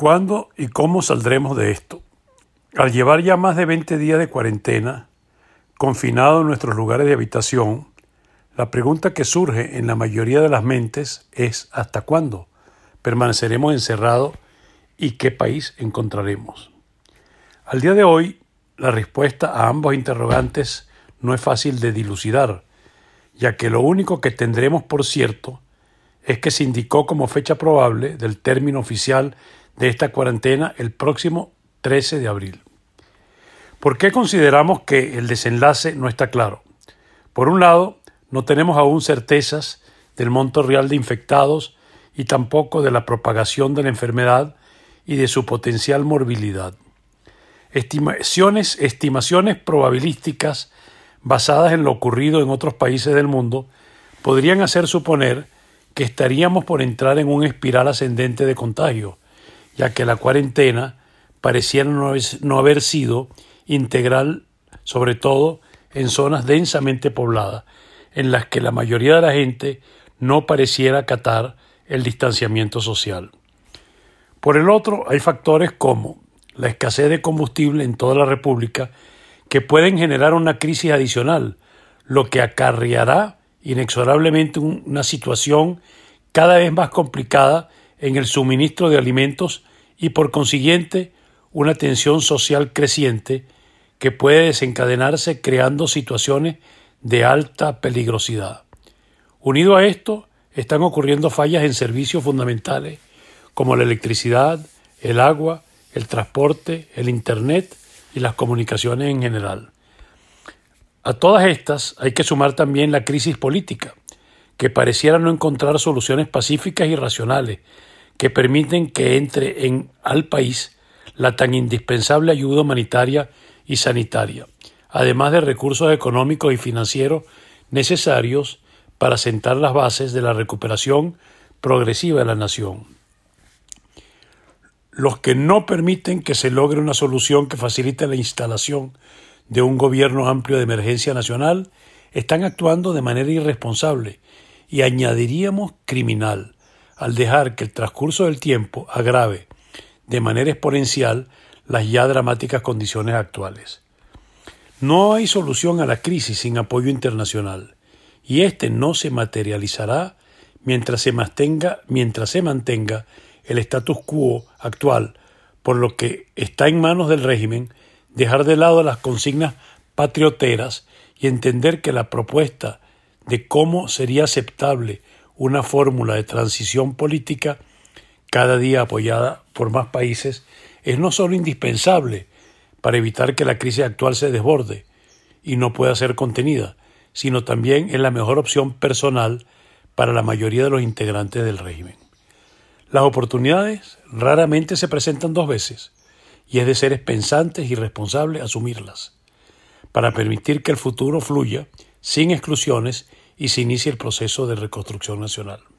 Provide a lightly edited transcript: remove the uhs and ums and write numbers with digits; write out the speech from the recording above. ¿Cuándo y cómo saldremos de esto? Al llevar ya más de 20 días de cuarentena, confinados en nuestros lugares de habitación, la pregunta que surge en la mayoría de las mentes es ¿hasta cuándo permaneceremos encerrados y qué país encontraremos? Al día de hoy, la respuesta a ambos interrogantes no es fácil de dilucidar, ya que lo único que tendremos por cierto es que se indicó como fecha probable del término oficial de esta cuarentena el próximo 13 de abril. ¿Por qué consideramos que el desenlace no está claro? Por un lado, no tenemos aún certezas del monto real de infectados y tampoco de la propagación de la enfermedad y de su potencial morbilidad. Estimaciones probabilísticas basadas en lo ocurrido en otros países del mundo podrían hacer suponer que estaríamos por entrar en una espiral ascendente de contagio, ya que la cuarentena pareciera no haber sido integral, sobre todo en zonas densamente pobladas, en las que la mayoría de la gente no pareciera acatar el distanciamiento social. Por el otro, hay factores como la escasez de combustible en toda la República que pueden generar una crisis adicional, lo que acarreará inexorablemente una situación cada vez más complicada en el suministro de alimentos y, por consiguiente, una tensión social creciente que puede desencadenarse creando situaciones de alta peligrosidad. Unido a esto, están ocurriendo fallas en servicios fundamentales como la electricidad, el agua, el transporte, el Internet y las comunicaciones en general. A todas estas hay que sumar también la crisis política, que pareciera no encontrar soluciones pacíficas y racionales que permiten que entre al país la tan indispensable ayuda humanitaria y sanitaria, además de recursos económicos y financieros necesarios para sentar las bases de la recuperación progresiva de la nación. Los que no permiten que se logre una solución que facilite la instalación de un gobierno amplio de emergencia nacional están actuando de manera irresponsable y añadiríamos criminal al dejar que el transcurso del tiempo agrave de manera exponencial las ya dramáticas condiciones actuales. No hay solución a la crisis sin apoyo internacional y este no se materializará mientras se mantenga el status quo actual, por lo que está en manos del régimen dejar de lado las consignas patrioteras y entender que la propuesta de cómo sería aceptable una fórmula de transición política cada día apoyada por más países es no solo indispensable para evitar que la crisis actual se desborde y no pueda ser contenida, sino también es la mejor opción personal para la mayoría de los integrantes del régimen. Las oportunidades raramente se presentan dos veces y es de seres pensantes y responsables asumirlas para permitir que el futuro fluya sin exclusiones y se inicie el proceso de reconstrucción nacional.